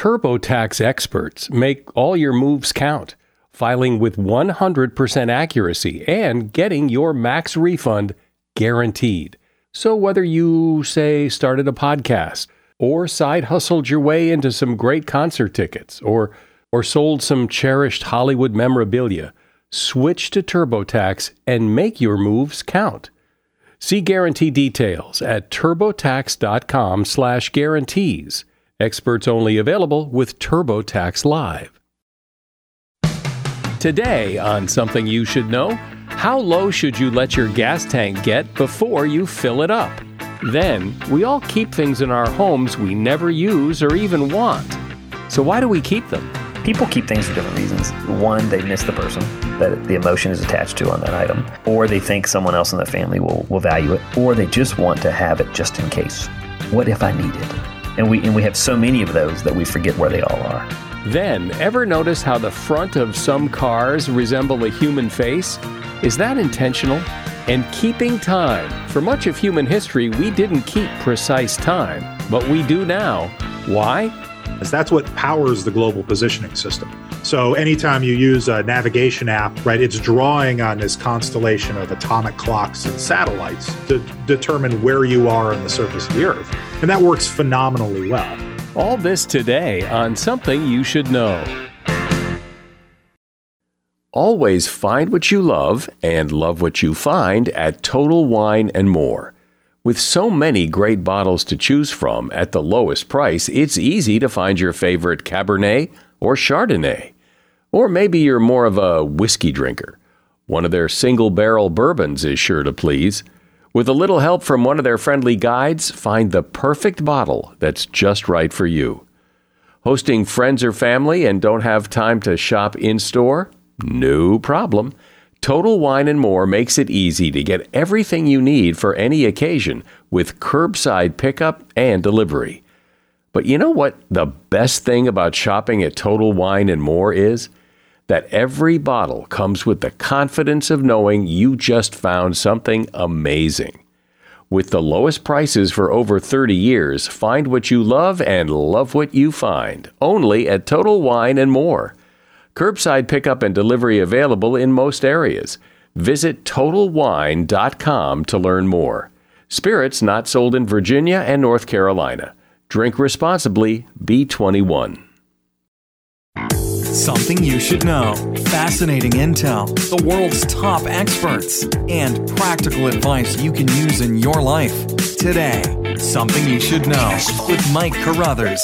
TurboTax experts make all your moves count, filing with 100% accuracy and getting your max refund guaranteed. So whether you, say, started a podcast or side hustled your way into some great concert tickets or sold some cherished Hollywood memorabilia, switch to TurboTax and make your moves count. See guarantee details at turbotax.com/guarantees. Experts only available with TurboTax Live. Today on Something You Should Know, how low should you let your gas tank get before you fill it up? Then, we all keep things in our homes we never use or even want. So why do we keep them? People keep things for different reasons. One, they miss the person that the emotion is attached to on that item, or they think someone else in their family will value it, or they just want to have it just in case. What if I need it? And we have so many of those that we forget where they all are. Then, ever notice how the front of some cars resemble a human face? Is that intentional? And keeping time. For much of human history, we didn't keep precise time, but we do now. Why? That's what powers the global positioning system. So anytime you use a navigation app, right, it's drawing on this constellation of atomic clocks and satellites to determine where you are on the surface of the Earth. And that works phenomenally well. All this today on Something You Should Know. Always find what you love and love what you find at Total Wine & More. With so many great bottles to choose from at the lowest price, it's easy to find your favorite Cabernet or Chardonnay. Or maybe you're more of a whiskey drinker. One of their single-barrel bourbons is sure to please. With a little help from one of their friendly guides, find the perfect bottle that's just right for you. Hosting friends or family and don't have time to shop in-store? No problem. Total Wine & More makes it easy to get everything you need for any occasion with curbside pickup and delivery. But you know what the best thing about shopping at Total Wine & More is? That every bottle comes with the confidence of knowing you just found something amazing. With the lowest prices for over 30 years, find what you love and love what you find, only at Total Wine & More. Curbside pickup and delivery available in most areas. Visit TotalWine.com to learn more. Spirits not sold in Virginia and North Carolina. Drink responsibly. B21. Something you should know. Fascinating intel, the world's top experts, and practical advice you can use in your life. Today, Something You Should Know with Mike Carruthers.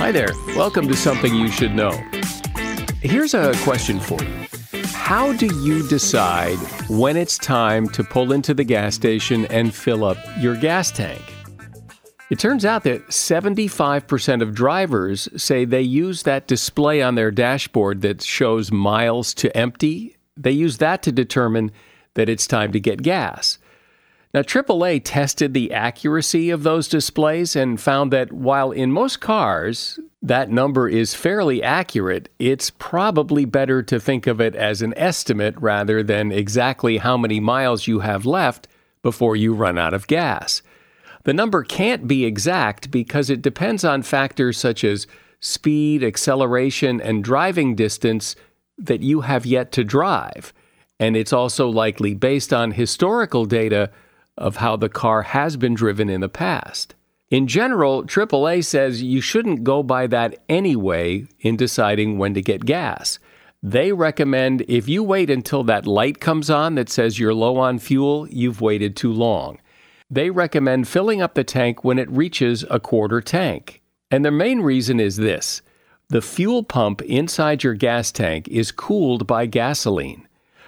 Hi there. Welcome to Something You Should Know. Here's a question for you. How do you decide when it's time to pull into the gas station and fill up your gas tank? It turns out that 75% of drivers say they use that display on their dashboard that shows miles to empty. They use that to determine that it's time to get gas. Now, AAA tested the accuracy of those displays and found that while in most cars that number is fairly accurate, it's probably better to think of it as an estimate rather than exactly how many miles you have left before you run out of gas. The number can't be exact because it depends on factors such as speed, acceleration, and driving distance that you have yet to drive. And it's also likely based on historical data of how the car has been driven in the past. In general, AAA says you shouldn't go by that anyway in deciding when to get gas. They recommend if you wait until that light comes on that says you're low on fuel, you've waited too long. They recommend filling up the tank when it reaches a quarter tank. And their main reason is this: the fuel pump inside your gas tank is cooled by gasoline.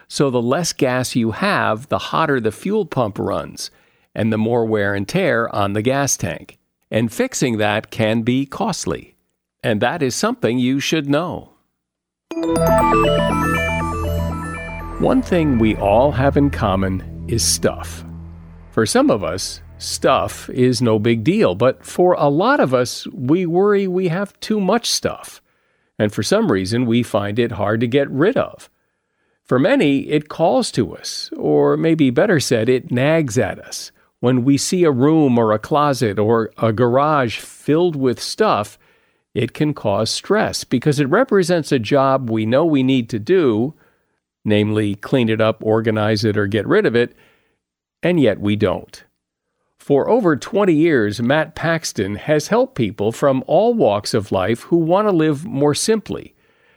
So the less gas you have, the hotter the fuel pump runs, and the more wear and tear on the gas tank. And fixing that can be costly. And that is something you should know. One thing we all have in common is stuff. For some of us, stuff is no big deal, but for a lot of us, we worry we have too much stuff. And for some reason, we find it hard to get rid of. For many, it calls to us, or maybe better said, it nags at us. When we see a room or a closet or a garage filled with stuff, it can cause stress because it represents a job we know we need to do, namely clean it up, organize it, or get rid of it, and yet we don't. For over 20 years, Matt Paxton has helped people from all walks of life who want to live more simply.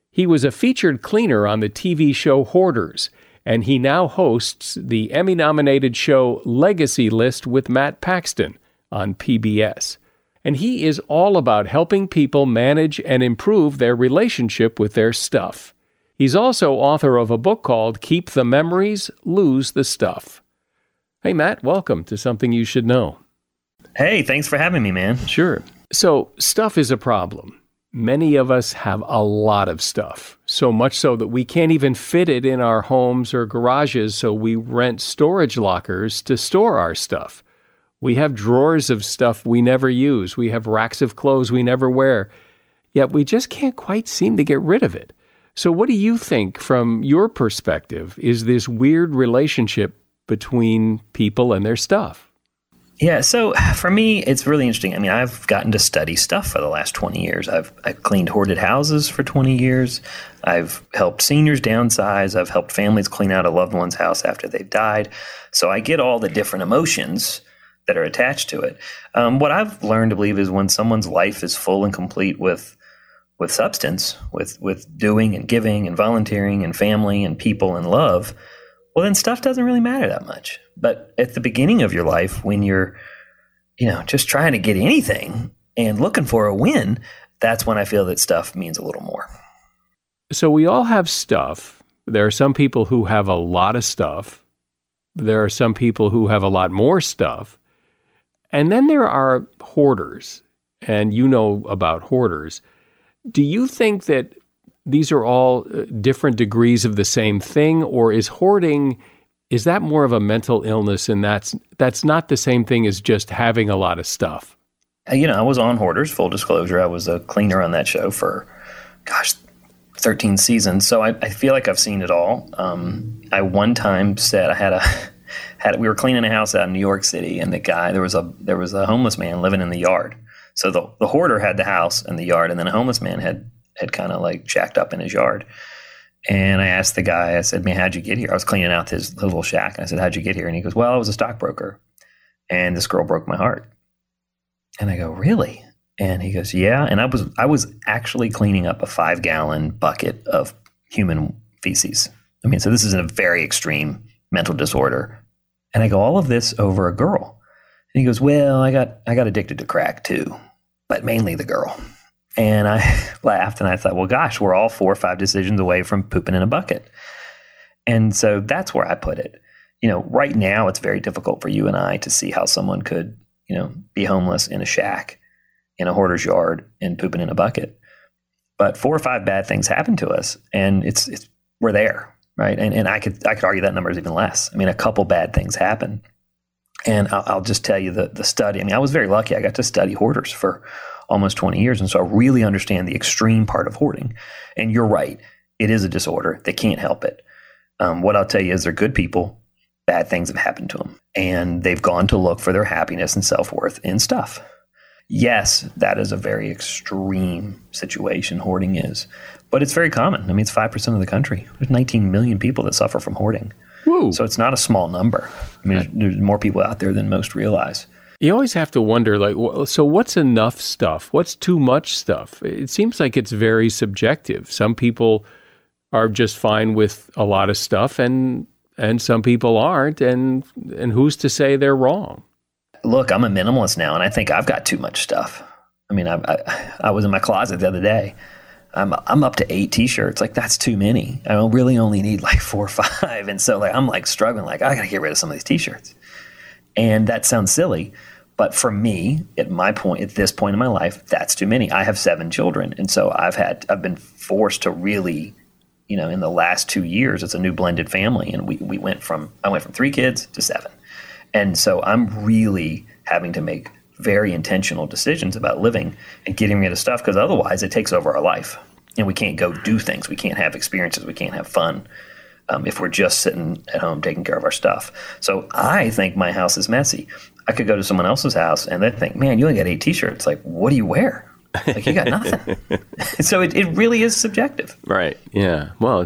He was a featured cleaner on the TV show Hoarders, and he now hosts the Emmy-nominated show Legacy List with Matt Paxton on PBS. And he is all about helping people manage and improve their relationship with their stuff. He's also author of a book called Keep the Memories, Lose the Stuff. Hey, Matt, welcome to Something You Should Know. Hey, thanks for having me, man. Sure. So, stuff is a problem. Many of us have a lot of stuff, so much so that we can't even fit it in our homes or garages, so we rent storage lockers to store our stuff. We have drawers of stuff we never use. We have racks of clothes we never wear. Yet we just can't quite seem to get rid of it. So what do you think, from your perspective, is this weird relationship between people and their stuff? Yeah, so for me, it's really interesting. I mean, I've gotten to study stuff for the last 20 years. I've cleaned hoarded houses for 20 years. I've helped seniors downsize. I've helped families clean out a loved one's house after they've died. So I get all the different emotions that are attached to it. What I've learned to believe is when someone's life is full and complete with substance, with doing and giving and volunteering and family and people and love, well, then stuff doesn't really matter that much. But at the beginning of your life, when you're, just trying to get anything and looking for a win, that's when I feel that stuff means a little more. So we all have stuff. There are some people who have a lot of stuff. There are some people who have a lot more stuff. And then there are hoarders, and you know about hoarders. Do you think that these are all different degrees of the same thing, or is hoarding, is that more of a mental illness, and that's not the same thing as just having a lot of stuff? I was on Hoarders, full disclosure. I was a cleaner on that show for, 13 seasons. So I feel like I've seen it all. I one time said we were cleaning a house out in New York City, and there was a homeless man living in the yard. So the hoarder had the house and the yard, and then a homeless man had kind of like shacked up in his yard. And I asked the guy, I said, man, how'd you get here? I was cleaning out his little shack. And I said, how'd you get here? And he goes, well, I was a stockbroker. And this girl broke my heart. And I go, really? And he goes, yeah. And I was actually cleaning up a 5-gallon bucket of human feces. I mean, so this is a very extreme mental disorder. And I go, all of this over a girl. And he goes, well, I got addicted to crack too, but mainly the girl. And I laughed and I thought, well, gosh, we're all 4 or 5 decisions away from pooping in a bucket. And so that's where I put it. Right now it's very difficult for you and I to see how someone could, be homeless in a shack, in a hoarder's yard, and pooping in a bucket. But 4 or 5 bad things happen to us, and it's we're there, right? And I could argue that number is even less. I mean, a couple bad things happen. And I'll just tell you the study. I mean, I was very lucky. I got to study hoarders for almost 20 years. And so I really understand the extreme part of hoarding. And you're right. It is a disorder. They can't help it. What I'll tell you is they're good people. Bad things have happened to them. And they've gone to look for their happiness and self-worth in stuff. Yes, that is a very extreme situation, hoarding is. But it's very common. I mean, it's 5% of the country. There's 19 million people that suffer from hoarding. Woo. So it's not a small number. I mean, there's more people out there than most realize. You always have to wonder, so what's enough stuff? What's too much stuff? It seems like it's very subjective. Some people are just fine with a lot of stuff, and some people aren't, and who's to say they're wrong? Look, I'm a minimalist now, and I think I've got too much stuff. I mean, I was in my closet the other day. I'm up to 8 t-shirts. Like, that's too many. I really only need like 4 or 5. And so I'm struggling, I got to get rid of some of these t-shirts. And that sounds silly, but for me, at this point in my life, that's too many. I have 7 children. And so I've been forced to really, in the last 2 years, it's a new blended family. And I went from 3 kids to 7. And so I'm really having to make very intentional decisions about living and getting rid of stuff, because otherwise it takes over our life and we can't go do things. We can't have experiences. We can't have fun if we're just sitting at home taking care of our stuff. So I think my house is messy. I could go to someone else's house and they'd think, man, you only got 8 t-shirts. Like, what do you wear? Like, you got nothing. So it really is subjective. Right. Yeah. Well,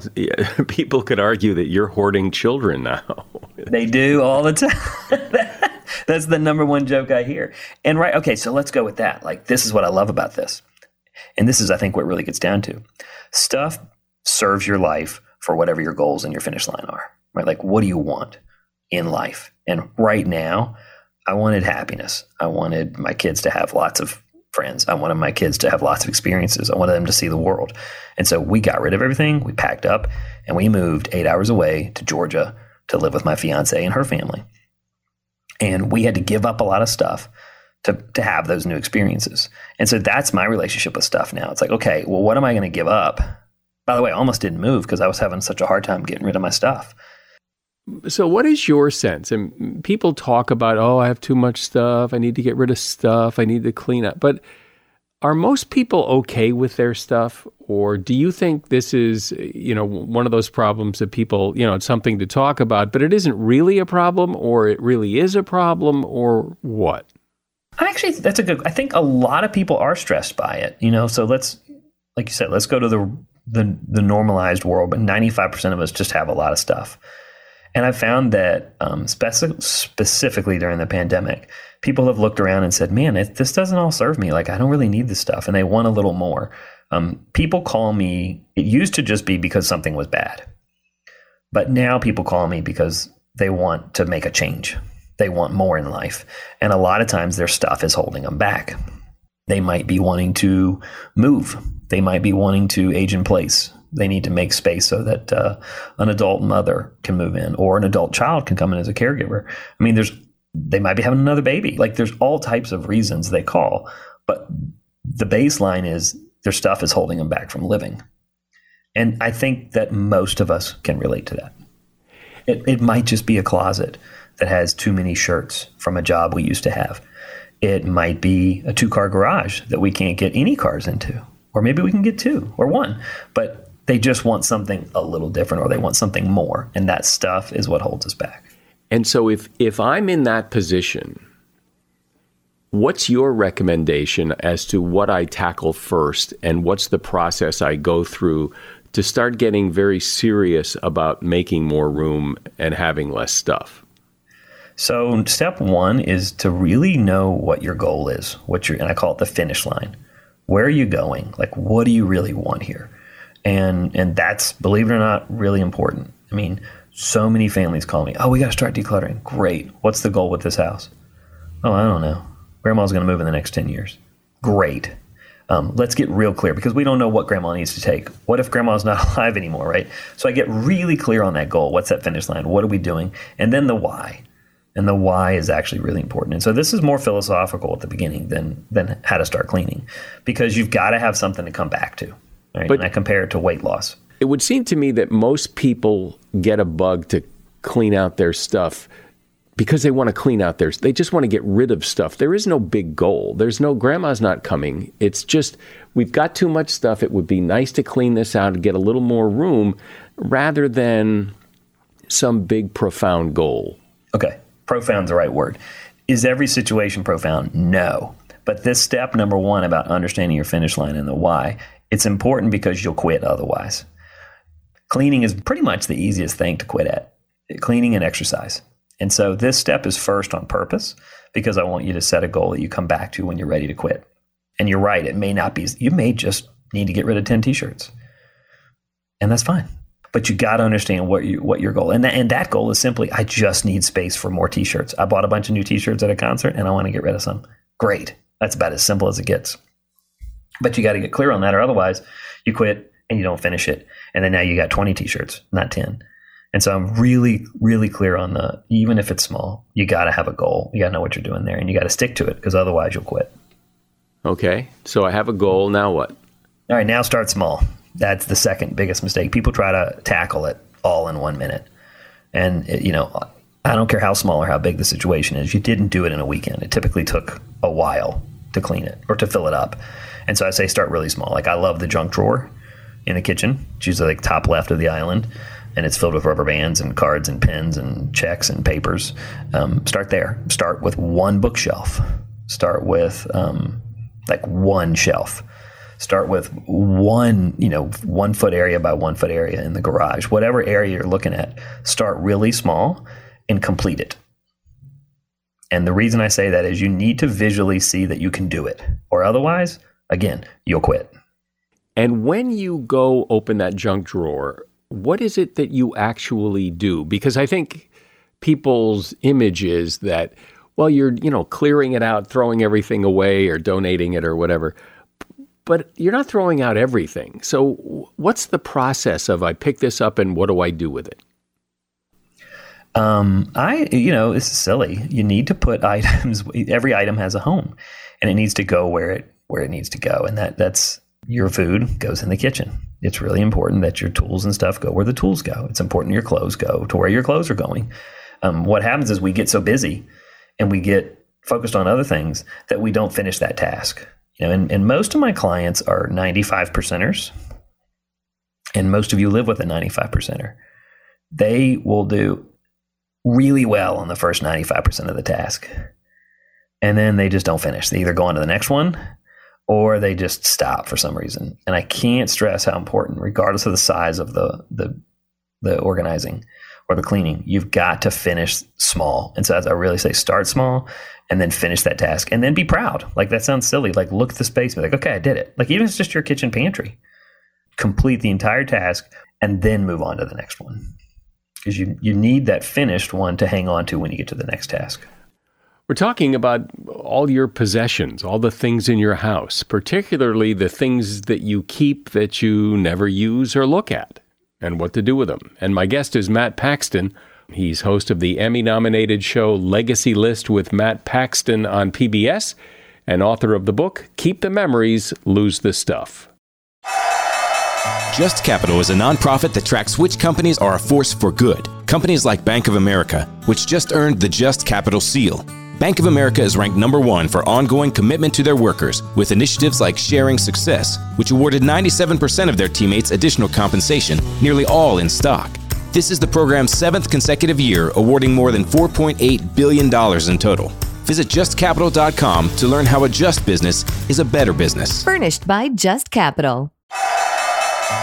people could argue that you're hoarding children now. They do all the time. That's the number one joke I hear. And right. Okay. So let's go with that. Like, this is what I love about this. And this is, I think, what really gets down to. Stuff serves your life for whatever your goals and your finish line are, right? Like, what do you want in life? And right now, I wanted happiness. I wanted my kids to have lots of friends. I wanted my kids to have lots of experiences. I wanted them to see the world. And so we got rid of everything. We packed up and we moved 8 hours away to Georgia to live with my fiance and her family. And we had to give up a lot of stuff to have those new experiences. And so that's my relationship with stuff now. It's like, okay, well, what am I going to give up? By the way, I almost didn't move because I was having such a hard time getting rid of my stuff. So what is your sense? And people talk about, oh, I have too much stuff. I need to get rid of stuff. I need to clean up. But are most people okay with their stuff? Or do you think this is, you know, one of those problems that people, you know, it's something to talk about, but it isn't really a problem, or it really is a problem, or what? Actually, that's a good, I think a lot of people are stressed by it, you know, so let's, like you said, let's go to the normalized world, but 95% of us just have a lot of stuff. And I found that specifically during the pandemic, people have looked around and said, man, this doesn't all serve me. Like, I don't really need this stuff. And they want a little more. People call me, it used to just be because something was bad. But now people call me because they want to make a change. They want more in life. And a lot of times their stuff is holding them back. They might be wanting to move. They might be wanting to age in place. They need to make space so that an adult mother can move in, or an adult child can come in as a caregiver. I mean, they might be having another baby. Like, there's all types of reasons they call, but the baseline is their stuff is holding them back from living. And I think that most of us can relate to that. It might just be a closet that has too many shirts from a job we used to have. It might be a 2-car garage that we can't get any cars into, or maybe we can get 2 or 1, but they just want something a little different, or they want something more. And that stuff is what holds us back. And so if I'm in that position, what's your recommendation as to what I tackle first, and what's the process I go through to start getting very serious about making more room and having less stuff? So step one is to really know what your goal is, and I call it the finish line. Where are you going? Like, what do you really want here? And that's, believe it or not, really important. I mean, so many families call me, oh, we got to start decluttering. Great. What's the goal with this house? Oh, I don't know. Grandma's going to move in the next 10 years. Great. Let's get real clear, because we don't know what grandma needs to take. What if grandma's not alive anymore, right? So I get really clear on that goal. What's that finish line? What are we doing? And then the why. And the why is actually really important. And so this is more philosophical at the beginning than how to start cleaning, because you've got to have something to come back to. Right, but, and I compare it to weight loss. It would seem to me that most people get a bug to clean out their stuff because they want to clean out their stuff. They just want to get rid of stuff. There is no big goal. There's no grandma's not coming. It's just, we've got too much stuff. It would be nice to clean this out and get a little more room, rather than some big profound goal. Okay, profound's the right word. Is every situation profound? No. But this step number one about understanding your finish line and the why, it's important because you'll quit otherwise. Cleaning is pretty much the easiest thing to quit at, cleaning and exercise. And so this step is first on purpose, because I want you to set a goal that you come back to when you're ready to quit. And you're right, it may not be, you may just need to get rid of 10 t-shirts, and that's fine. But you got to understand what your goal, and that goal is simply, I just need space for more t-shirts. I bought a bunch of new t-shirts at a concert and I want to get rid of some. Great. That's about as simple as it gets. But you got to get clear on that, or otherwise you quit and you don't finish it. And then now you got 20 t-shirts, not 10. And so I'm really, really clear on the, even if it's small, you got to have a goal. You got to know what you're doing there, and you got to stick to it, because otherwise you'll quit. Okay. So I have a goal. Now what? All right. Now start small. That's the second biggest mistake. People try to tackle it all in 1 minute. And it, you know, I don't care how small or how big the situation is. You didn't do it in a weekend. It typically took a while to clean it or to fill it up. And so I say start really small. Like, I love the junk drawer in the kitchen. It's usually like top left of the island. and it's filled with rubber bands and cards and pens and checks and papers. Start there. Start with one bookshelf. Start with one shelf. Start with one foot area by 1 foot area in the garage. Whatever area you're looking at, start really small and complete it. And the reason I say that is you need to visually see that you can do it, or otherwise, again, you'll quit. And when you go open that junk drawer, what is it that you actually do? Because I think people's image is that, well, you're, clearing it out, throwing everything away or donating it or whatever. But you're not throwing out everything. So what's the process of I pick this up and what do I do with it? It's silly. You need to put items. Every item has a home, and it needs to go where it needs to go. And that's your food goes in the kitchen. It's really important that your tools and stuff go where the tools go. It's important your clothes go to where your clothes are going. What happens is we get so busy and we get focused on other things that we don't finish that task. And most of my clients are 95%ers, and most of you live with a 95%er. They will do really well on the first 95% of the task, and then they just don't finish. They either go on to the next one, or they just stop for some reason. And I can't stress how important, regardless of the size of the organizing or the cleaning, you've got to finish small. And so as I really say, start small and then finish that task and then be proud. Like, that sounds silly. Like, look at the space and be like, okay, I did it. Like, even if it's just your kitchen pantry, complete the entire task and then move on to the next one. Because you need that finished one to hang on to when you get to the next task. We're talking about all your possessions, all the things in your house, particularly the things that you keep that you never use or look at, and what to do with them. And my guest is Matt Paxton. He's host of the Emmy-nominated show Legacy List with Matt Paxton on PBS, and author of the book Keep the Memories, Lose the Stuff. Just Capital is a nonprofit that tracks which companies are a force for good. Companies like Bank of America, which just earned the Just Capital seal. Bank of America is ranked number 1 for ongoing commitment to their workers, with initiatives like Sharing Success, which awarded 97% of their teammates additional compensation, nearly all in stock. This is the program's 7th consecutive year, awarding more than $4.8 billion in total. Visit JustCapital.com to learn how a just business is a better business. Furnished by Just Capital.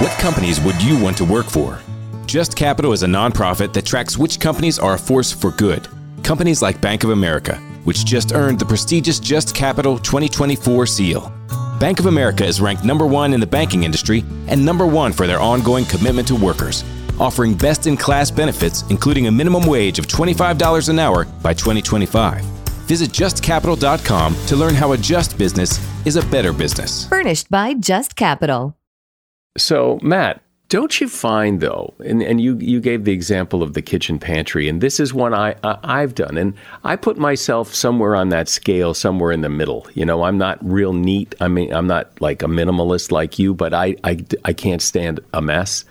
What companies would you want to work for? Just Capital is a nonprofit that tracks which companies are a force for good. Companies like Bank of America, which just earned the prestigious Just Capital 2024 seal. Bank of America is ranked number 1 in the banking industry and number 1 for their ongoing commitment to workers, offering best-in-class benefits, including a minimum wage of $25 an hour by 2025. Visit JustCapital.com to learn how a just business is a better business. Furnished by Just Capital. So, Matt, don't you find, though, and you gave the example of the kitchen pantry, and this is one I've done, and I put myself somewhere on that scale, somewhere in the middle. I'm not real neat. I mean, I'm not like a minimalist like you, but I can't stand a mess.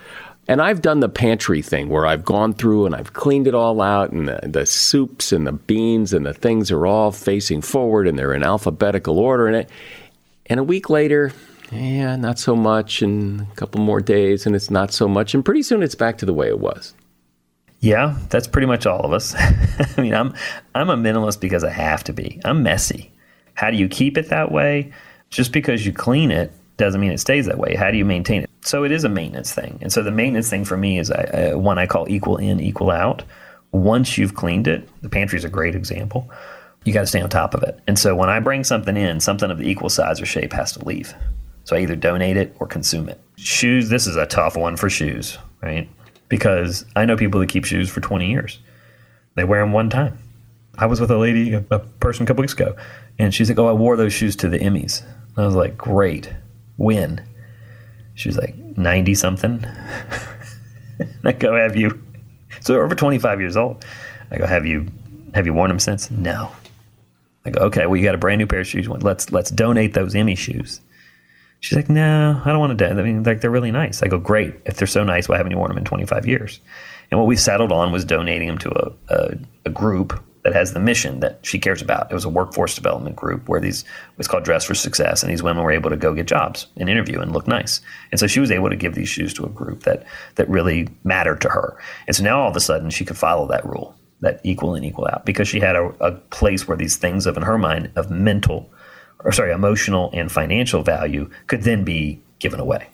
And I've done the pantry thing where I've gone through and I've cleaned it all out, and the soups and the beans and the things are all facing forward and they're in alphabetical order. And a week later, not so much, and a couple more days, and it's not so much, and pretty soon it's back to the way it was. Yeah, that's pretty much all of us. I mean, I'm a minimalist because I have to be. I'm messy. How do you keep it that way? Just because you clean it doesn't mean it stays that way. How do you maintain it? So it is a maintenance thing. And so the maintenance thing for me is one I call equal in, equal out. Once you've cleaned it, the pantry is a great example, you got to stay on top of it. And so when I bring something in, something of the equal size or shape has to leave. So I either donate it or consume it. Shoes, this is a tough one for shoes, right? Because I know people who keep shoes for 20 years. They wear them one time. I was with a lady, a person a couple weeks ago, and she's like, oh, I wore those shoes to the Emmys. And I was like, great. When? She was like, 90-something. I go, have you? So over 25 years old. I go, have you worn them since? No. I go, okay, well, you got a brand new pair of shoes. Let's donate those Emmy shoes. She's like, no, I don't want to. I mean, like, they're really nice. I go, great. If they're so nice, why haven't you worn them in 25 years? And what we settled on was donating them to a group that has the mission that she cares about. It was a workforce development group where these, it's called Dress for Success, and these women were able to go get jobs and interview and look nice. And so she was able to give these shoes to a group that really mattered to her. And so now all of a sudden she could follow that rule, that equal and equal out, because she had a place where these things of, in her mind, of emotional and financial value could then be given away.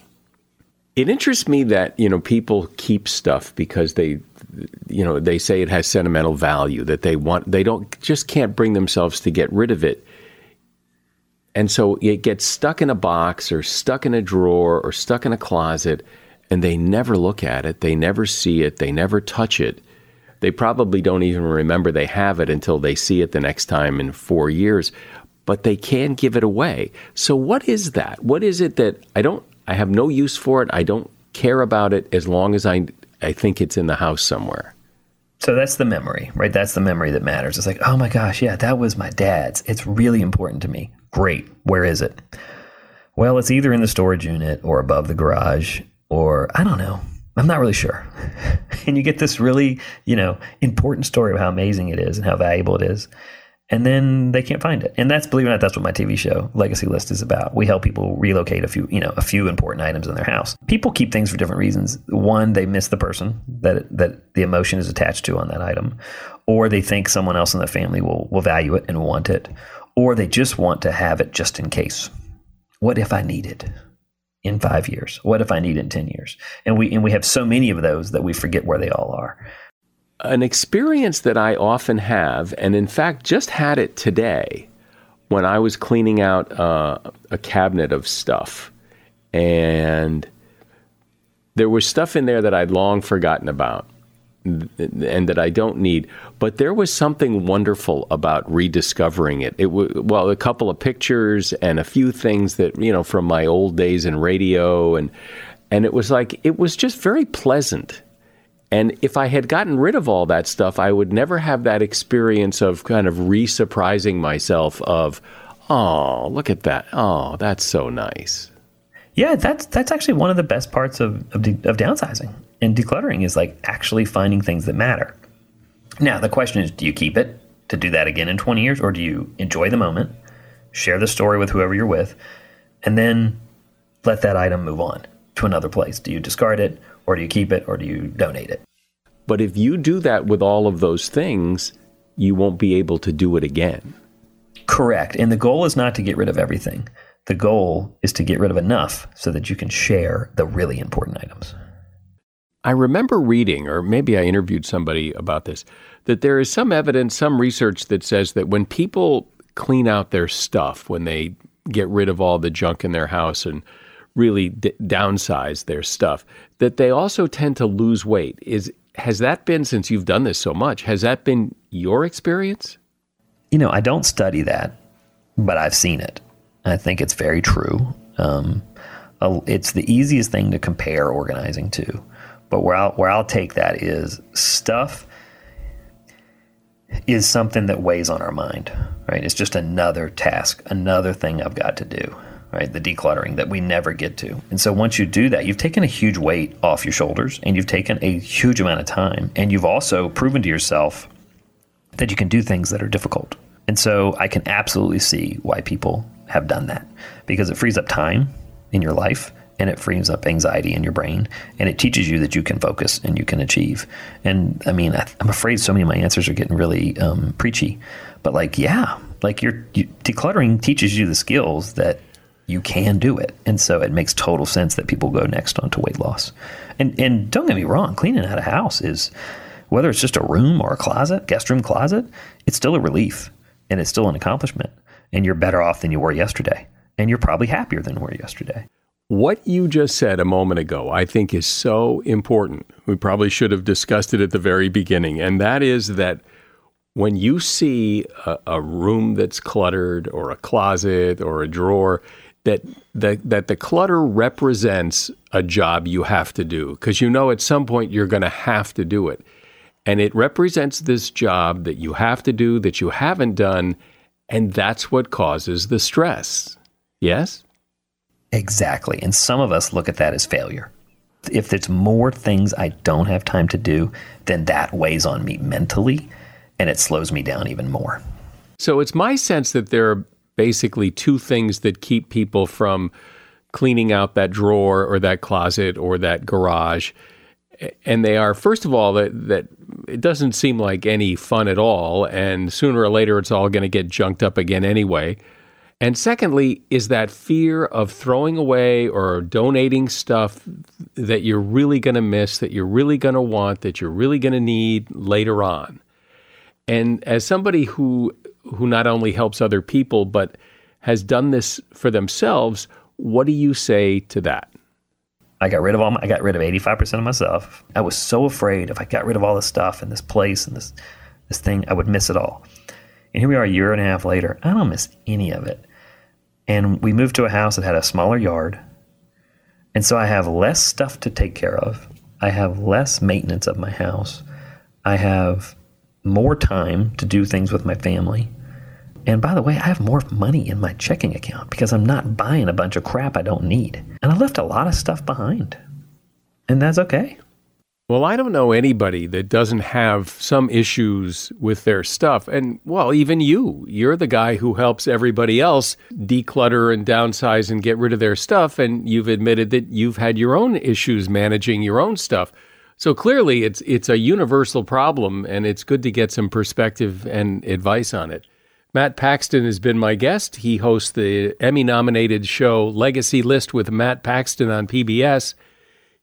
It interests me that, people keep stuff because they say it has sentimental value, that they can't bring themselves to get rid of it. And so it gets stuck in a box or stuck in a drawer or stuck in a closet, and they never look at it. They never see it. They never touch it. They probably don't even remember they have it until they see it the next time in 4 years, but they can give it away. So what is that? What is it that I have no use for it? I don't care about it as long as I think it's in the house somewhere. So that's the memory, right? That's the memory that matters. It's like, oh my gosh, yeah, that was my dad's. It's really important to me. Great. Where is it? Well, it's either in the storage unit or above the garage, or I don't know. I'm not really sure. And you get this really, important story of how amazing it is and how valuable it is. And then they can't find it. And that's, believe it or not, that's what my TV show, Legacy List, is about. We help people relocate a few important items in their house. People keep things for different reasons. One, they miss the person that the emotion is attached to on that item. Or they think someone else in their family will value it and want it. Or they just want to have it just in case. What if I need it in 5 years? What if I need it in 10 years? And we have so many of those that we forget where they all are. An experience that I often have, and in fact just had it today when I was cleaning out a cabinet of stuff, and there was stuff in there that I'd long forgotten about and that I don't need, but there was something wonderful about rediscovering it. It was, a couple of pictures and a few things that, from my old days in radio, and it was like, it was just very pleasant. And if I had gotten rid of all that stuff, I would never have that experience of kind of re-surprising myself of, oh, look at that. Oh, that's so nice. Yeah, that's actually one of the best parts of downsizing and decluttering, is like actually finding things that matter. Now, the question is, do you keep it to do that again in 20 years? Or do you enjoy the moment, share the story with whoever you're with, and then let that item move on to another place? Do you discard it? Or do you keep it, or do you donate it? But if you do that with all of those things, you won't be able to do it again. Correct. And the goal is not to get rid of everything. The goal is to get rid of enough so that you can share the really important items. I remember reading, or maybe I interviewed somebody about this, that there is some evidence, some research that says that when people clean out their stuff, when they get rid of all the junk in their house and really downsize their stuff, that they also tend to lose weight. Has that been, since you've done this so much, has that been your experience? I don't study that, but I've seen it. I think it's very true. It's the easiest thing to compare organizing to, but where I'll take that is, stuff is something that weighs on our mind, right? It's just another task, another thing I've got to do. Right, the decluttering that we never get to. And so once you do that, you've taken a huge weight off your shoulders, and you've taken a huge amount of time, and you've also proven to yourself that you can do things that are difficult. And so I can absolutely see why people have done that, because it frees up time in your life, and it frees up anxiety in your brain, and it teaches you that you can focus and you can achieve. And I mean, I'm afraid so many of my answers are getting really preachy, but decluttering teaches you the skills that you can do it. And so it makes total sense that people go next on to weight loss. And don't get me wrong, cleaning out a house is, whether it's just a room or a closet, guest room closet, it's still a relief, and it's still an accomplishment. And you're better off than you were yesterday. And you're probably happier than you were yesterday. What you just said a moment ago, I think, is so important. We probably should have discussed it at the very beginning. And that is that when you see a room that's cluttered, or a closet or a drawer, that the clutter represents a job you have to do, because at some point you're going to have to do it. And it represents this job that you have to do that you haven't done, and that's what causes the stress. Yes? Exactly. And some of us look at that as failure. If there's more things I don't have time to do, then that weighs on me mentally, and it slows me down even more. So it's my sense that there are basically two things that keep people from cleaning out that drawer or that closet or that garage. And they are, first of all, that it doesn't seem like any fun at all, and sooner or later it's all going to get junked up again anyway. And secondly, is that fear of throwing away or donating stuff that you're really going to miss, that you're really going to want, that you're really going to need later on. And as somebody who not only helps other people, but has done this for themselves, what do you say to that? I got rid of 85% of myself. I was so afraid if I got rid of all this stuff and this place and this thing, I would miss it all. And here we are a year and a half later. I don't miss any of it. And we moved to a house that had a smaller yard. And so I have less stuff to take care of. I have less maintenance of my house. I have more time to do things with my family. And by the way, I have more money in my checking account because I'm not buying a bunch of crap I don't need. And I left a lot of stuff behind. And that's okay. Well, I don't know anybody that doesn't have some issues with their stuff. And, well, even you. You're the guy who helps everybody else declutter and downsize and get rid of their stuff. And you've admitted that you've had your own issues managing your own stuff. So clearly, it's a universal problem, and it's good to get some perspective and advice on it. Matt Paxton has been my guest. He hosts the Emmy-nominated show Legacy List with Matt Paxton on PBS.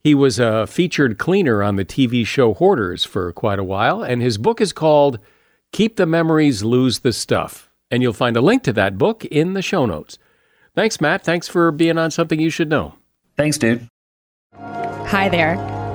He was a featured cleaner on the TV show Hoarders for quite a while, and his book is called Keep the Memories, Lose the Stuff. And you'll find a link to that book in the show notes. Thanks, Matt. Thanks for being on Something You Should Know. Thanks, dude. Hi there.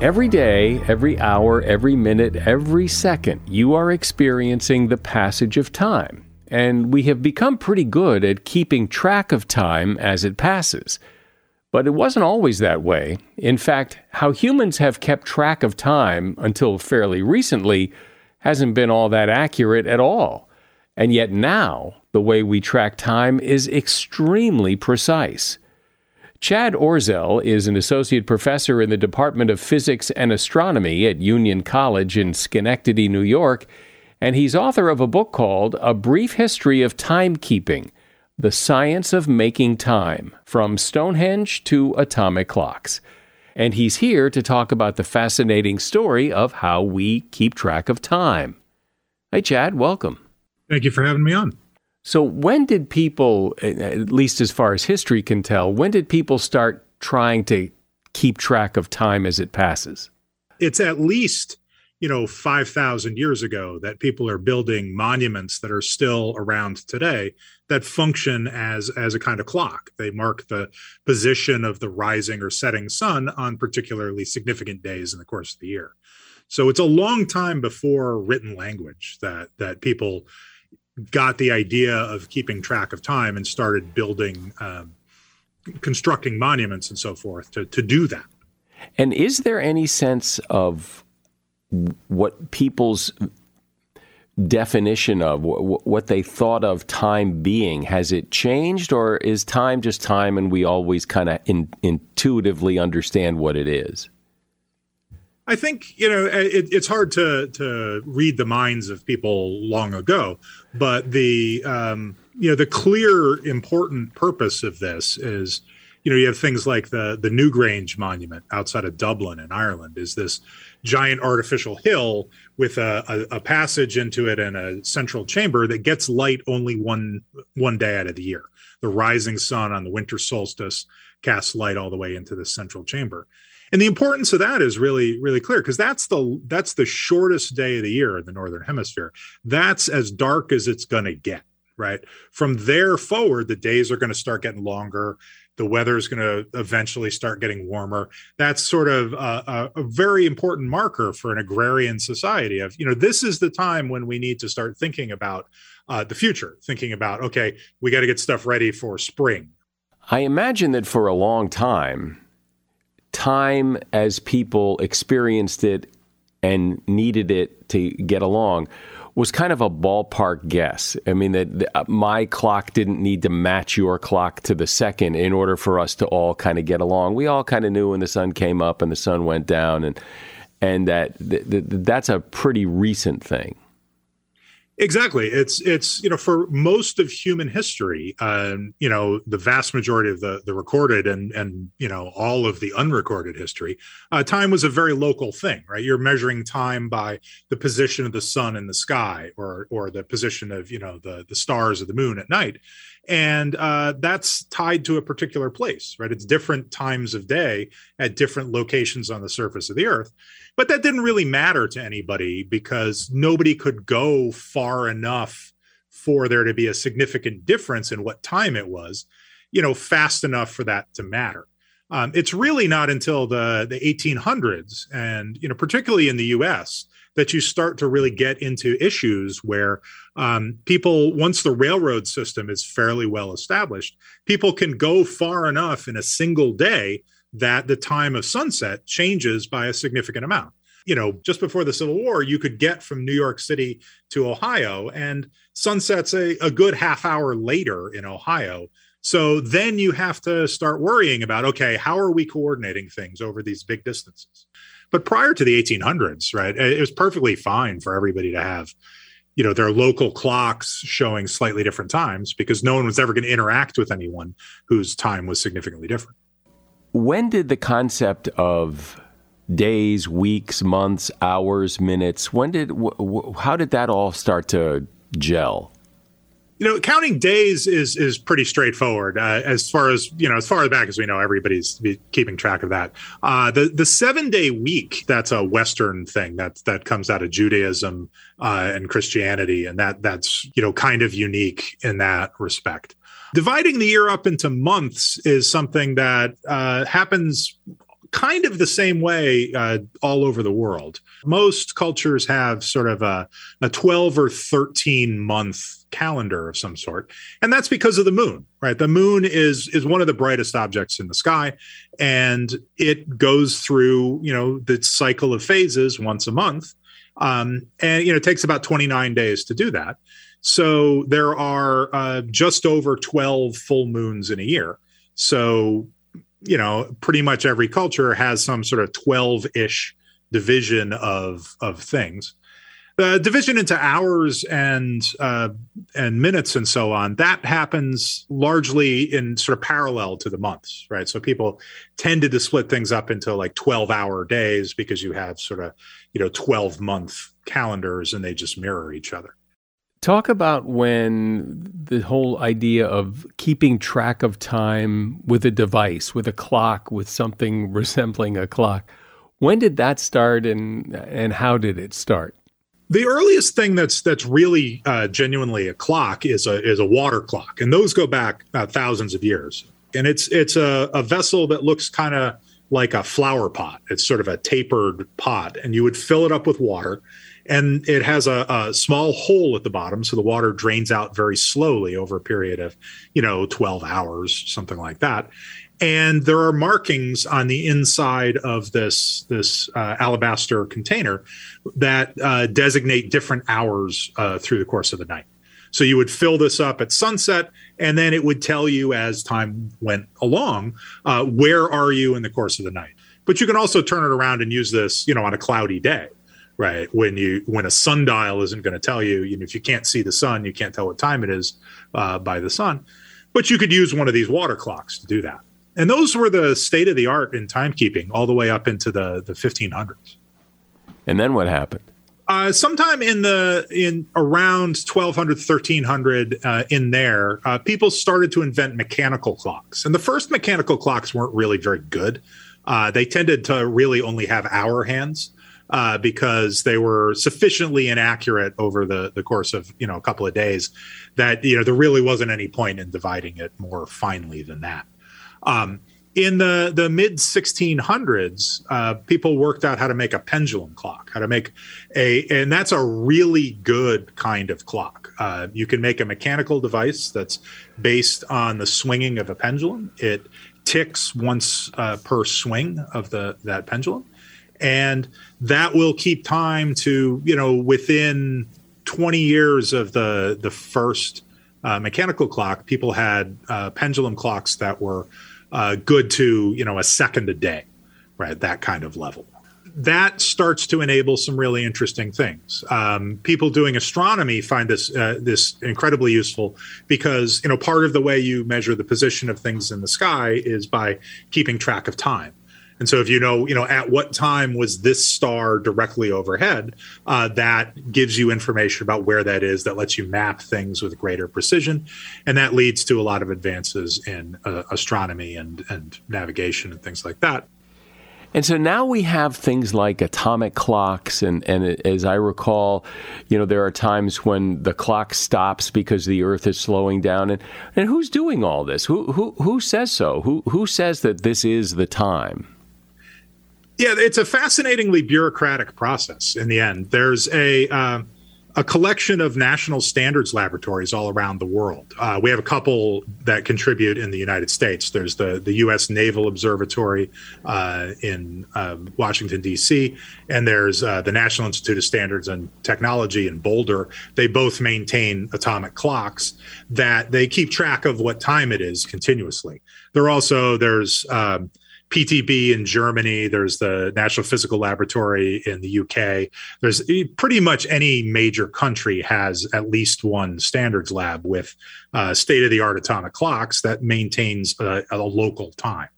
Every day, every hour, every minute, every second, you are experiencing the passage of time. And we have become pretty good at keeping track of time as it passes. But it wasn't always that way. In fact, how humans have kept track of time until fairly recently hasn't been all that accurate at all. And yet now, the way we track time is extremely precise. Chad Orzel is an associate professor in the Department of Physics and Astronomy at Union College in Schenectady, New York, and he's author of a book called A Brief History of Timekeeping, The Science of Making Time, From Stonehenge to Atomic Clocks. And he's here to talk about the fascinating story of how we keep track of time. Hey, Chad, welcome. Thank you for having me on. So when did people, at least as far as history can tell, when did people start trying to keep track of time as it passes? It's at least, 5,000 years ago that people are building monuments that are still around today that function as a kind of clock. They mark the position of the rising or setting sun on particularly significant days in the course of the year. So it's a long time before written language that people got the idea of keeping track of time and started building, constructing monuments and so forth to do that. And is there any sense of what people's definition of what they thought of time being? Has it changed, or is time just time and we always kind of intuitively understand what it is? I think, it's hard to read the minds of people long ago, but the clear important purpose of this is, you have things like the Newgrange monument outside of Dublin in Ireland is this giant artificial hill with a passage into it and a central chamber that gets light only one day out of the year. The rising sun on the winter solstice casts light all the way into the central chamber. And the importance of that is really, really clear because that's the shortest day of the year in the Northern Hemisphere. That's as dark as it's going to get. right? From there forward, the days are going to start getting longer. The weather is going to eventually start getting warmer. That's sort of a very important marker for an agrarian society of, you know, this is the time when we need to start thinking about the future, thinking about, okay, we got to get stuff ready for spring. I imagine that for a long time, time as people experienced it and needed it to get along was kind of a ballpark guess. I mean, that my clock didn't need to match your clock to the second in order for us to all kind of get along. We all kind of knew when the sun came up and the sun went down, and that's a pretty recent thing. Exactly. It's you know, for most of human history, you know, the vast majority of the recorded and you know, all of the unrecorded history, time was a very local thing, right? You're measuring time by the position of the sun in the sky, or the position of, you know, the stars or the moon at night. And that's tied to a particular place, right? It's different times of day at different locations on the surface of the earth. But that didn't really matter to anybody because nobody could go far enough for there to be a significant difference in what time it was, you know, fast enough for that to matter. It's really not until the 1800s and, you know, particularly in the U.S., that you start to really get into issues where people, once the railroad system is fairly well established, people can go far enough in a single day that the time of sunset changes by a significant amount. You know, just before the Civil War, you could get from New York City to Ohio, and sunset's a good half hour later in Ohio. So then you have to start worrying about, okay, how are we coordinating things over these big distances? But prior to the 1800s, right, it was perfectly fine for everybody to have, you know, their local clocks showing slightly different times because no one was ever going to interact with anyone whose time was significantly different. When did the concept of days, weeks, months, hours, minutes, how did that all start to gel? You know, counting days is pretty straightforward as far back as we know, everybody's keeping track of that. The 7-day week, that's a Western thing that comes out of Judaism and Christianity. And that's, you know, kind of unique in that respect. Dividing the year up into months is something that happens kind of the same way all over the world. Most cultures have sort of a 12 or 13 month calendar of some sort. And that's because of the moon, right? The moon is one of the brightest objects in the sky, and it goes through, you know, the cycle of phases once a month. And, you know, it takes about 29 days to do that. So there are just over 12 full moons in a year. So, you know, pretty much every culture has some sort of 12-ish division of things. The division into hours and minutes and so on, that happens largely in sort of parallel to the months, right? So people tended to split things up into like 12-hour days because you have sort of, you know, 12-month calendars and they just mirror each other. Talk about when the whole idea of keeping track of time with a device, with a clock, with something resembling a clock. When did that start and how did it start? The earliest thing that's really genuinely a clock is a water clock, and those go back thousands of years. And it's a vessel that looks kind of like a flower pot. It's sort of a tapered pot, and you would fill it up with water, and it has a small hole at the bottom, so the water drains out very slowly over a period of, you know, 12 hours, something like that. And there are markings on the inside of this alabaster container that designate different hours through the course of the night. So you would fill this up at sunset, and then it would tell you as time went along, where are you in the course of the night. But you can also turn it around and use this, you know, on a cloudy day, right? When a sundial isn't going to tell you, you know, if you can't see the sun, you can't tell what time it is by the sun. But you could use one of these water clocks to do that. And those were the state of the art in timekeeping all the way up into the 1500s. And then what happened? Sometime in around 1200, 1300 in there, people started to invent mechanical clocks. And the first mechanical clocks weren't really very good. They tended to really only have hour hands. because they were sufficiently inaccurate over the course of, you know, a couple of days that, you know, there really wasn't any point in dividing it more finely than that. In the mid-1600s, people worked out how to make a pendulum clock, how to make and that's a really good kind of clock. You can make a mechanical device that's based on the swinging of a pendulum. It ticks once per swing of that pendulum. And that will keep time to, you know, within 20 years of the first mechanical clock, people had pendulum clocks that were good to, you know, a second a day, right? That kind of level. That starts to enable some really interesting things. People doing astronomy find this incredibly useful because, you know, part of the way you measure the position of things in the sky is by keeping track of time. And so if you know, at what time was this star directly overhead, that gives you information about where that is, that lets you map things with greater precision. And that leads to a lot of advances in astronomy and navigation and things like that. And so now we have things like atomic clocks, and as I recall, you know, there are times when the clock stops because the Earth is slowing down. And who's doing all this? Who says so? Who says that this is the time? Yeah, it's a fascinatingly bureaucratic process in the end. There's a collection of national standards laboratories all around the world. We have a couple that contribute in the United States. There's the U.S. Naval Observatory in Washington, D.C., and there's the National Institute of Standards and Technology in Boulder. They both maintain atomic clocks that they keep track of what time it is continuously. There's PTB in Germany, there's the National Physical Laboratory in the UK. There's pretty much any major country has at least one standards lab with state-of-the-art atomic clocks that maintains a local time.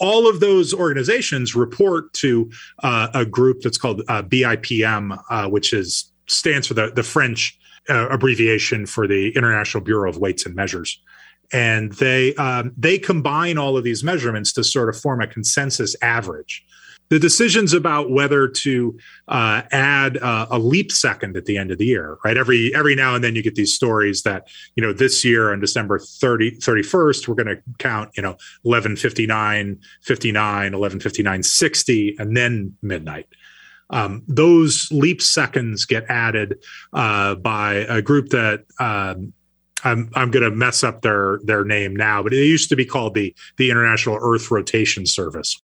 All of those organizations report to a group that's called BIPM, which stands for the French abbreviation for the International Bureau of Weights and Measures. And they combine all of these measurements to sort of form a consensus average. The decisions about whether to add a leap second at the end of the year, right? Every now and then you get these stories that, you know, this year on December 31st, we're going to count, you know, 11:59, 59, 11:59, 60, and then midnight. Those leap seconds get added by a group that I'm going to mess up their name now, but it used to be called the International Earth Rotation Service.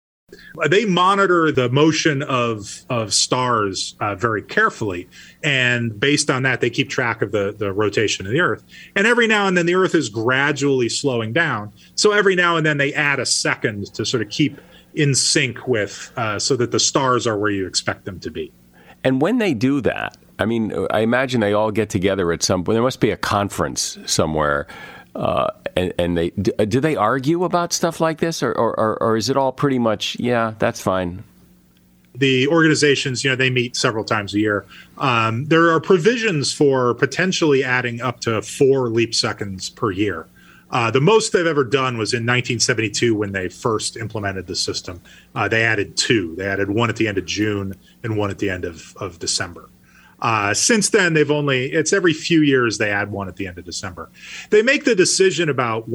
They monitor the motion of stars very carefully, and based on that, they keep track of the rotation of the Earth. And every now and then, the Earth is gradually slowing down. So every now and then, they add a second to sort of keep in sync with, so that the stars are where you expect them to be. And when they do that, I mean, I imagine they all get together at some point. There must be a conference somewhere, and they do they argue about stuff like this, or is it all pretty much, yeah, that's fine? The organizations, you know, they meet several times a year. There are provisions for potentially adding up to 4 leap seconds per year. The most they've ever done was in 1972 when they first implemented the system. They added 2. They added one at the end of June and one at the end of December. Since then, it's every few years they add one at the end of December. They make the decision about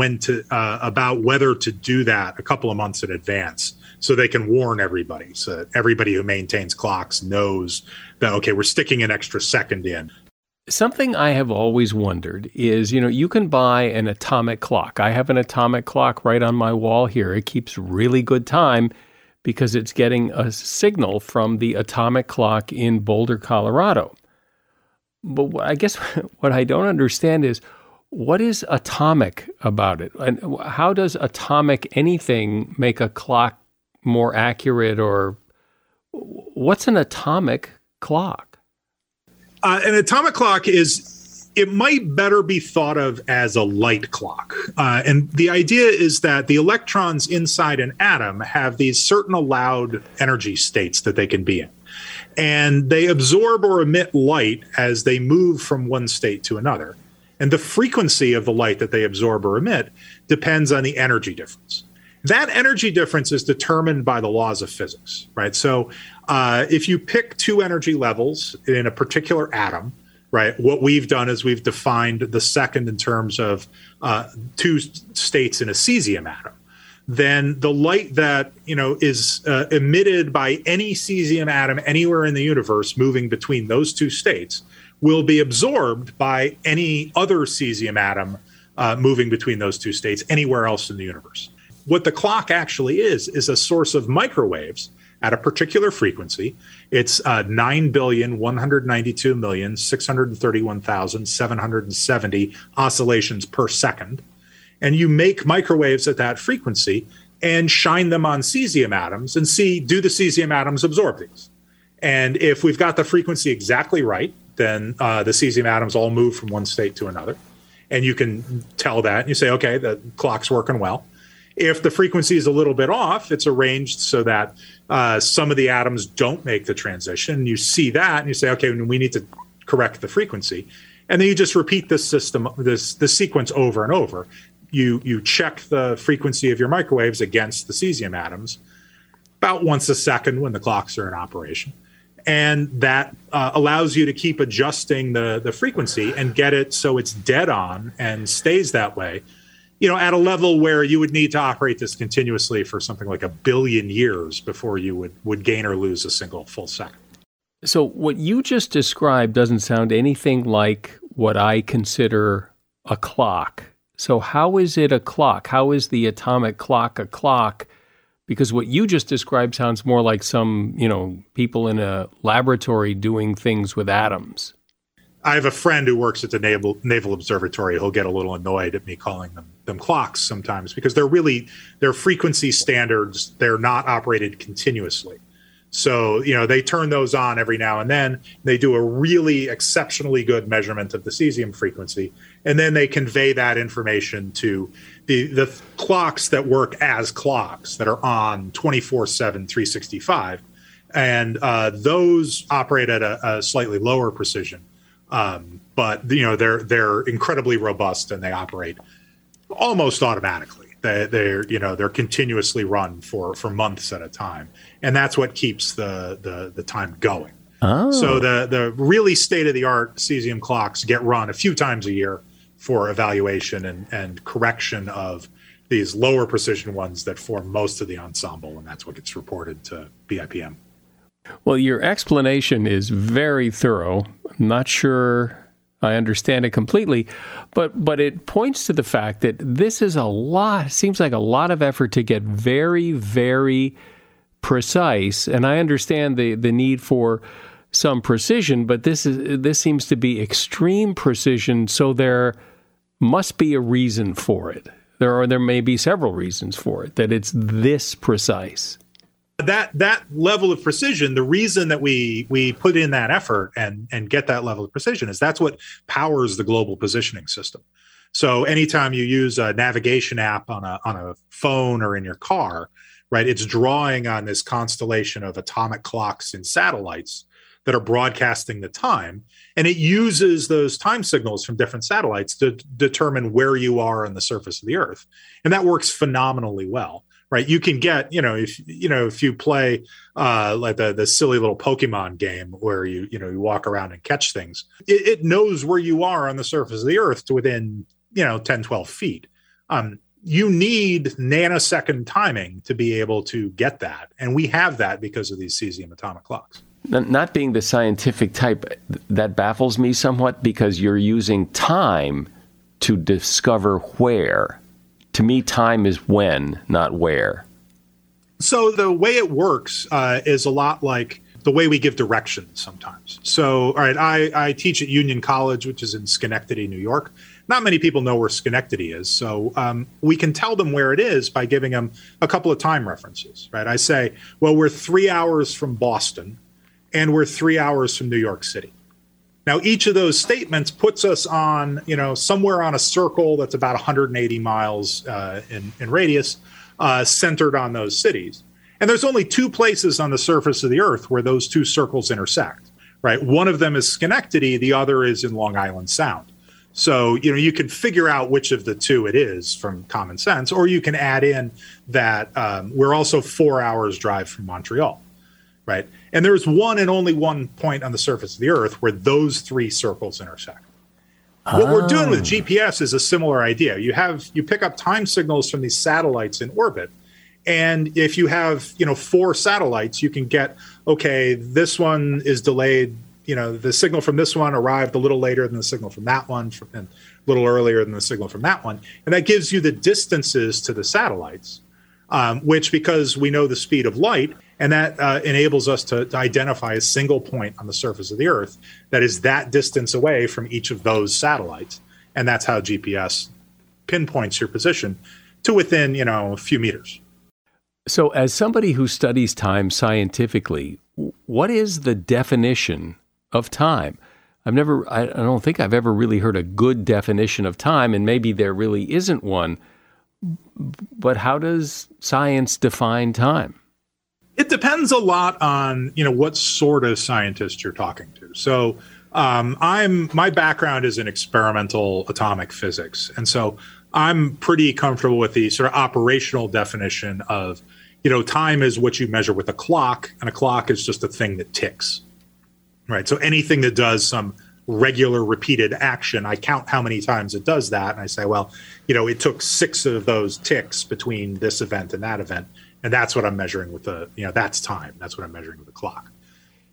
about whether to do that a couple of months in advance so they can warn everybody, so that everybody who maintains clocks knows that, okay, we're sticking an extra second in. Something I have always wondered is, you know, you can buy an atomic clock. I have an atomic clock right on my wall here. It keeps really good time, because it's getting a signal from the atomic clock in Boulder, Colorado. But I guess what I don't understand is, what is atomic about it? And how does atomic anything make a clock more accurate? Or what's an atomic clock? An atomic clock it might better be thought of as a light clock. And the idea is that the electrons inside an atom have these certain allowed energy states that they can be in. And they absorb or emit light as they move from one state to another. And the frequency of the light that they absorb or emit depends on the energy difference. That energy difference is determined by the laws of physics, right? So if you pick two energy levels in a particular atom, right, what we've done is we've defined the second in terms of two states in a cesium atom. Then the light that, you know, is emitted by any cesium atom anywhere in the universe moving between those two states will be absorbed by any other cesium atom moving between those two states anywhere else in the universe. What the clock actually is a source of microwaves at a particular frequency. It's 9,192,631,770 oscillations per second. And you make microwaves at that frequency and shine them on cesium atoms and see, do the cesium atoms absorb these? And if we've got the frequency exactly right, then the cesium atoms all move from one state to another. And you can tell that. And you say, okay, the clock's working well. If the frequency is a little bit off, it's arranged so that some of the atoms don't make the transition. You see that and you say, okay, we need to correct the frequency. And then you just repeat this system, this sequence over and over. You check the frequency of your microwaves against the cesium atoms about once a second when the clocks are in operation. And that allows you to keep adjusting the frequency and get it so it's dead on and stays that way, you know, at a level where you would need to operate this continuously for something like 1 billion years before you would gain or lose a single full second. So what you just described doesn't sound anything like what I consider a clock. So how is it a clock? How is the atomic clock a clock? Because what you just described sounds more like some, you know, people in a laboratory doing things with atoms. I have a friend who works at the Naval Observatory. He'll get a little annoyed at me calling them clocks sometimes because they're frequency standards. They're not operated continuously. So, you know, they turn those on every now and then. They do a really exceptionally good measurement of the cesium frequency, and then they convey that information to the clocks that work as clocks that are on 24/7, 365. And those operate at a slightly lower precision. But, you know, they're incredibly robust and they operate almost automatically. They're continuously run for months at a time, and that's what keeps the time going. Oh. So the really state of the art cesium clocks get run a few times a year for evaluation and correction of these lower precision ones that form most of the ensemble, and that's what gets reported to BIPM. Well, your explanation is very thorough. I'm not sure I understand it completely, but it points to the fact that this is a lot, seems like a lot of effort to get very, very precise. And I understand the need for some precision, but this seems to be extreme precision. So there must be a reason for it. There may be several reasons for it, that it's this precise. That level of precision, the reason that we put in that effort and get that level of precision is that's what powers the global positioning system. So anytime you use a navigation app on a phone or in your car, right, it's drawing on this constellation of atomic clocks and satellites that are broadcasting the time, and it uses those time signals from different satellites to determine where you are on the surface of the Earth, and that works phenomenally well. Right, you can get, if you play like the silly little Pokemon game where you walk around and catch things, it knows where you are on the surface of the Earth to within 10, 12 feet. You need nanosecond timing to be able to get that, and we have that because of these cesium atomic clocks. Not being the scientific type, that baffles me somewhat because you're using time to discover where. To me, time is when, not where. So the way it works is a lot like the way we give directions sometimes. So, all right, I teach at Union College, which is in Schenectady, New York. Not many people know where Schenectady is. So we can tell them where it is by giving them a couple of time references, right? I say, well, we're 3 hours from Boston and we're 3 hours from New York City. Now, each of those statements puts us on, somewhere on a circle that's about 180 miles in radius, centered on those cities. And there's only two places on the surface of the Earth where those two circles intersect, right? One of them is Schenectady. The other is in Long Island Sound. So, you know, you can figure out which of the two it is from common sense, or you can add in that we're also 4 hours drive from Montreal, right? And there's one and only one point on the surface of the Earth where those three circles intersect. Oh. What we're doing with GPS is a similar idea. You pick up time signals from these satellites in orbit. And if you have, you know, 4 satellites, you can get, okay, this one is delayed. You know, the signal from this one arrived a little later than the signal from that one, and a little earlier than the signal from that one. And that gives you the distances to the satellites, which, because we know the speed of light, and that enables us to identify a single point on the surface of the Earth that is that distance away from each of those satellites. And that's how GPS pinpoints your position to within, you know, a few meters. So as somebody who studies time scientifically, what is the definition of time? I don't think I've ever really heard a good definition of time, and maybe there really isn't one. But how does science define time? It depends a lot on, you know, what sort of scientist you're talking to. So my background is in experimental atomic physics. And so I'm pretty comfortable with the sort of operational definition of, you know, time is what you measure with a clock, and a clock is just a thing that ticks, right? So anything that does some regular repeated action, I count how many times it does that, and I say, well, you know, it took 6 of those ticks between this event and that event, and that's what I'm measuring with the, you know, that's time. That's what I'm measuring with a clock.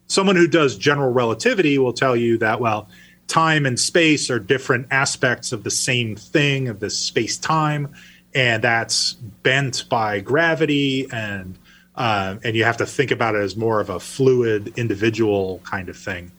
Someone who does general relativity will tell you that, well, time and space are different aspects of the same thing, of this space-time, and that's bent by gravity, and you have to think about it as more of a fluid, individual kind of thing,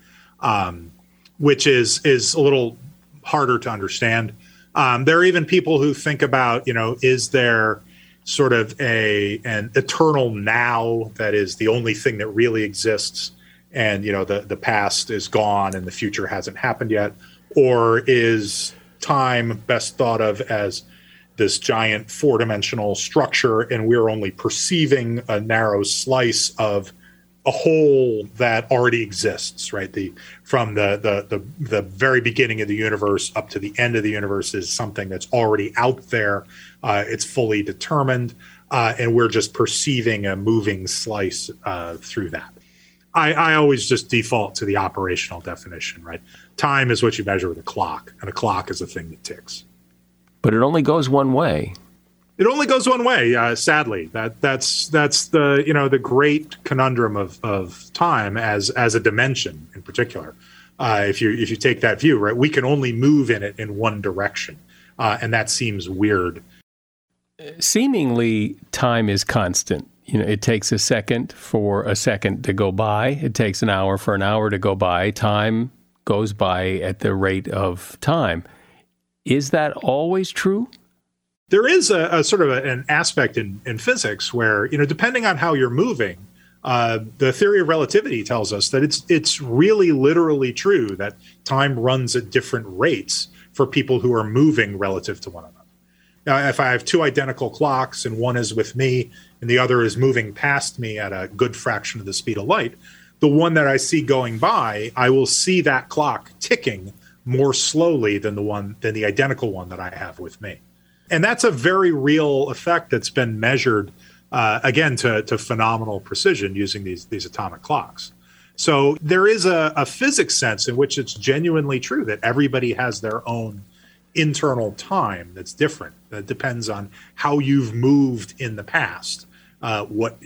which is a little harder to understand. There are even people who think about, you know, is there sort of an eternal now that is the only thing that really exists, and, you know, the past is gone and the future hasn't happened yet, or is time best thought of as this giant 4-dimensional structure, and we're only perceiving a narrow slice of a whole that already exists, right? From the very beginning of the universe up to the end of the universe is something that's already out there. It's fully determined, and we're just perceiving a moving slice through that. I always just default to the operational definition, right? Time is what you measure with a clock, and a clock is a thing that ticks. But it only goes one way. It only goes one way, sadly. That's the, you know, the great conundrum of time as a dimension in particular. If you take that view, right, we can only move in it in one direction, and that seems weird. Seemingly, time is constant. You know, it takes a second for a second to go by. It takes an hour for an hour to go by. Time goes by at the rate of time. Is that always true? There is a sort of an aspect in physics where, you know, depending on how you're moving, the theory of relativity tells us that it's really literally true that time runs at different rates for people who are moving relative to one another. Now, if I have 2 identical clocks and one is with me and the other is moving past me at a good fraction of the speed of light, the one that I see going by, I will see that clock ticking more slowly than the identical one that I have with me. And that's a very real effect that's been measured, again, to phenomenal precision using these atomic clocks. So there is a physics sense in which it's genuinely true that everybody has their own internal time that's different. That depends on how you've moved in the past, what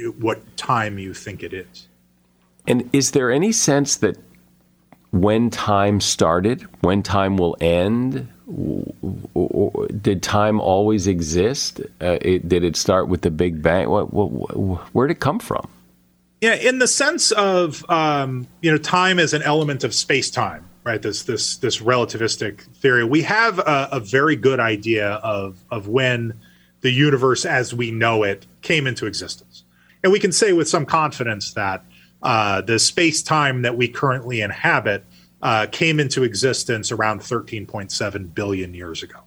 time you think it is. And is there any sense that when time started, when time will end? Did time always exist? Did it start with the Big Bang? Where did it come from? Yeah, in the sense of you know, time as an element of space-time, right? This relativistic theory. We have a very good idea of when the universe as we know it came into existence, and we can say with some confidence that the space-time that we currently inhabit came into existence around 13.7 billion years ago.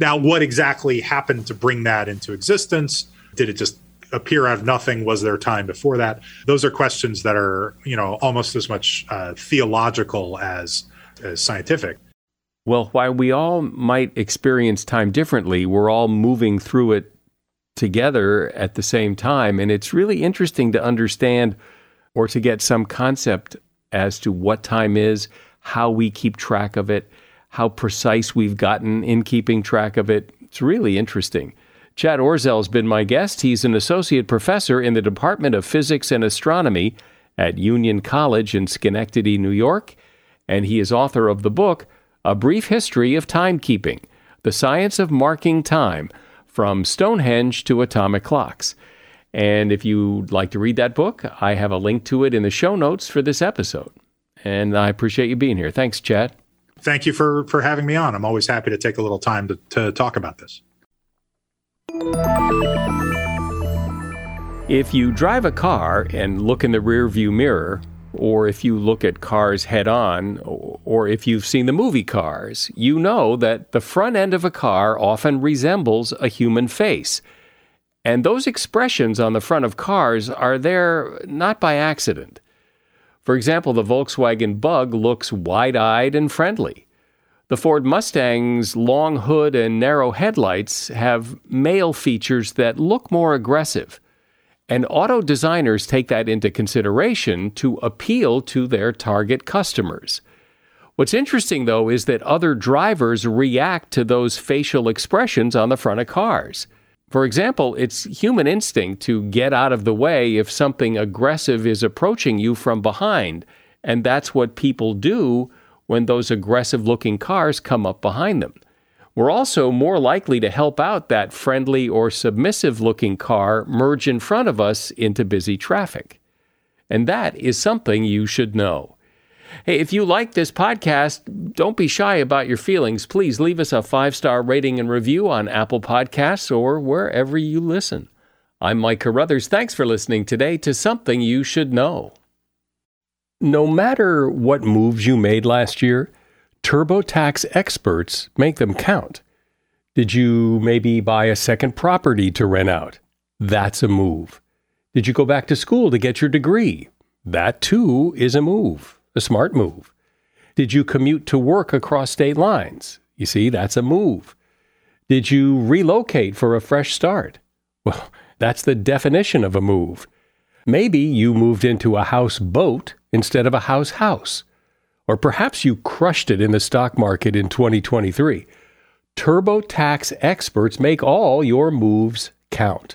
Now, what exactly happened to bring that into existence? Did it just appear out of nothing? Was there time before that? Those are questions that are, you know, almost as much theological as scientific. Well, while we all might experience time differently, we're all moving through it together at the same time. And it's really interesting to understand or to get some concept as to what time is, how we keep track of it, how precise we've gotten in keeping track of it. It's really interesting. Chad Orzel has been my guest. He's an associate professor in the Department of Physics and Astronomy at Union College in Schenectady, New York, and he is author of the book, A Brief History of Timekeeping, The Science of Marking Time, From Stonehenge to Atomic Clocks. And if you'd like to read that book, I have a link to it in the show notes for this episode. And I appreciate you being here. Thanks, Chad. Thank you for having me on. I'm always happy to take a little time to talk about this. If you drive a car and look in the rearview mirror, or if you look at cars head on, or if you've seen the movie Cars, you know that the front end of a car often resembles a human face. And those expressions on the front of cars are there not by accident. For example, the Volkswagen Bug looks wide-eyed and friendly. The Ford Mustang's long hood and narrow headlights have male features that look more aggressive. And auto designers take that into consideration to appeal to their target customers. What's interesting, though, is that other drivers react to those facial expressions on the front of cars. For example, it's human instinct to get out of the way if something aggressive is approaching you from behind, and that's what people do when those aggressive-looking cars come up behind them. We're also more likely to help out that friendly or submissive-looking car merge in front of us into busy traffic. And that is something you should know. Hey, if you like this podcast, don't be shy about your feelings. Please leave us a 5-star rating and review on Apple Podcasts or wherever you listen. I'm Mike Carruthers. Thanks for listening today to Something You Should Know. No matter what moves you made last year, TurboTax experts make them count. Did you maybe buy a second property to rent out? That's a move. Did you go back to school to get your degree? That, too, is a move. A smart move. Did you commute to work across state lines? You see, that's a move. Did you relocate for a fresh start? Well, that's the definition of a move. Maybe you moved into a houseboat instead of a house. Or perhaps you crushed it in the stock market in 2023. TurboTax experts make all your moves count,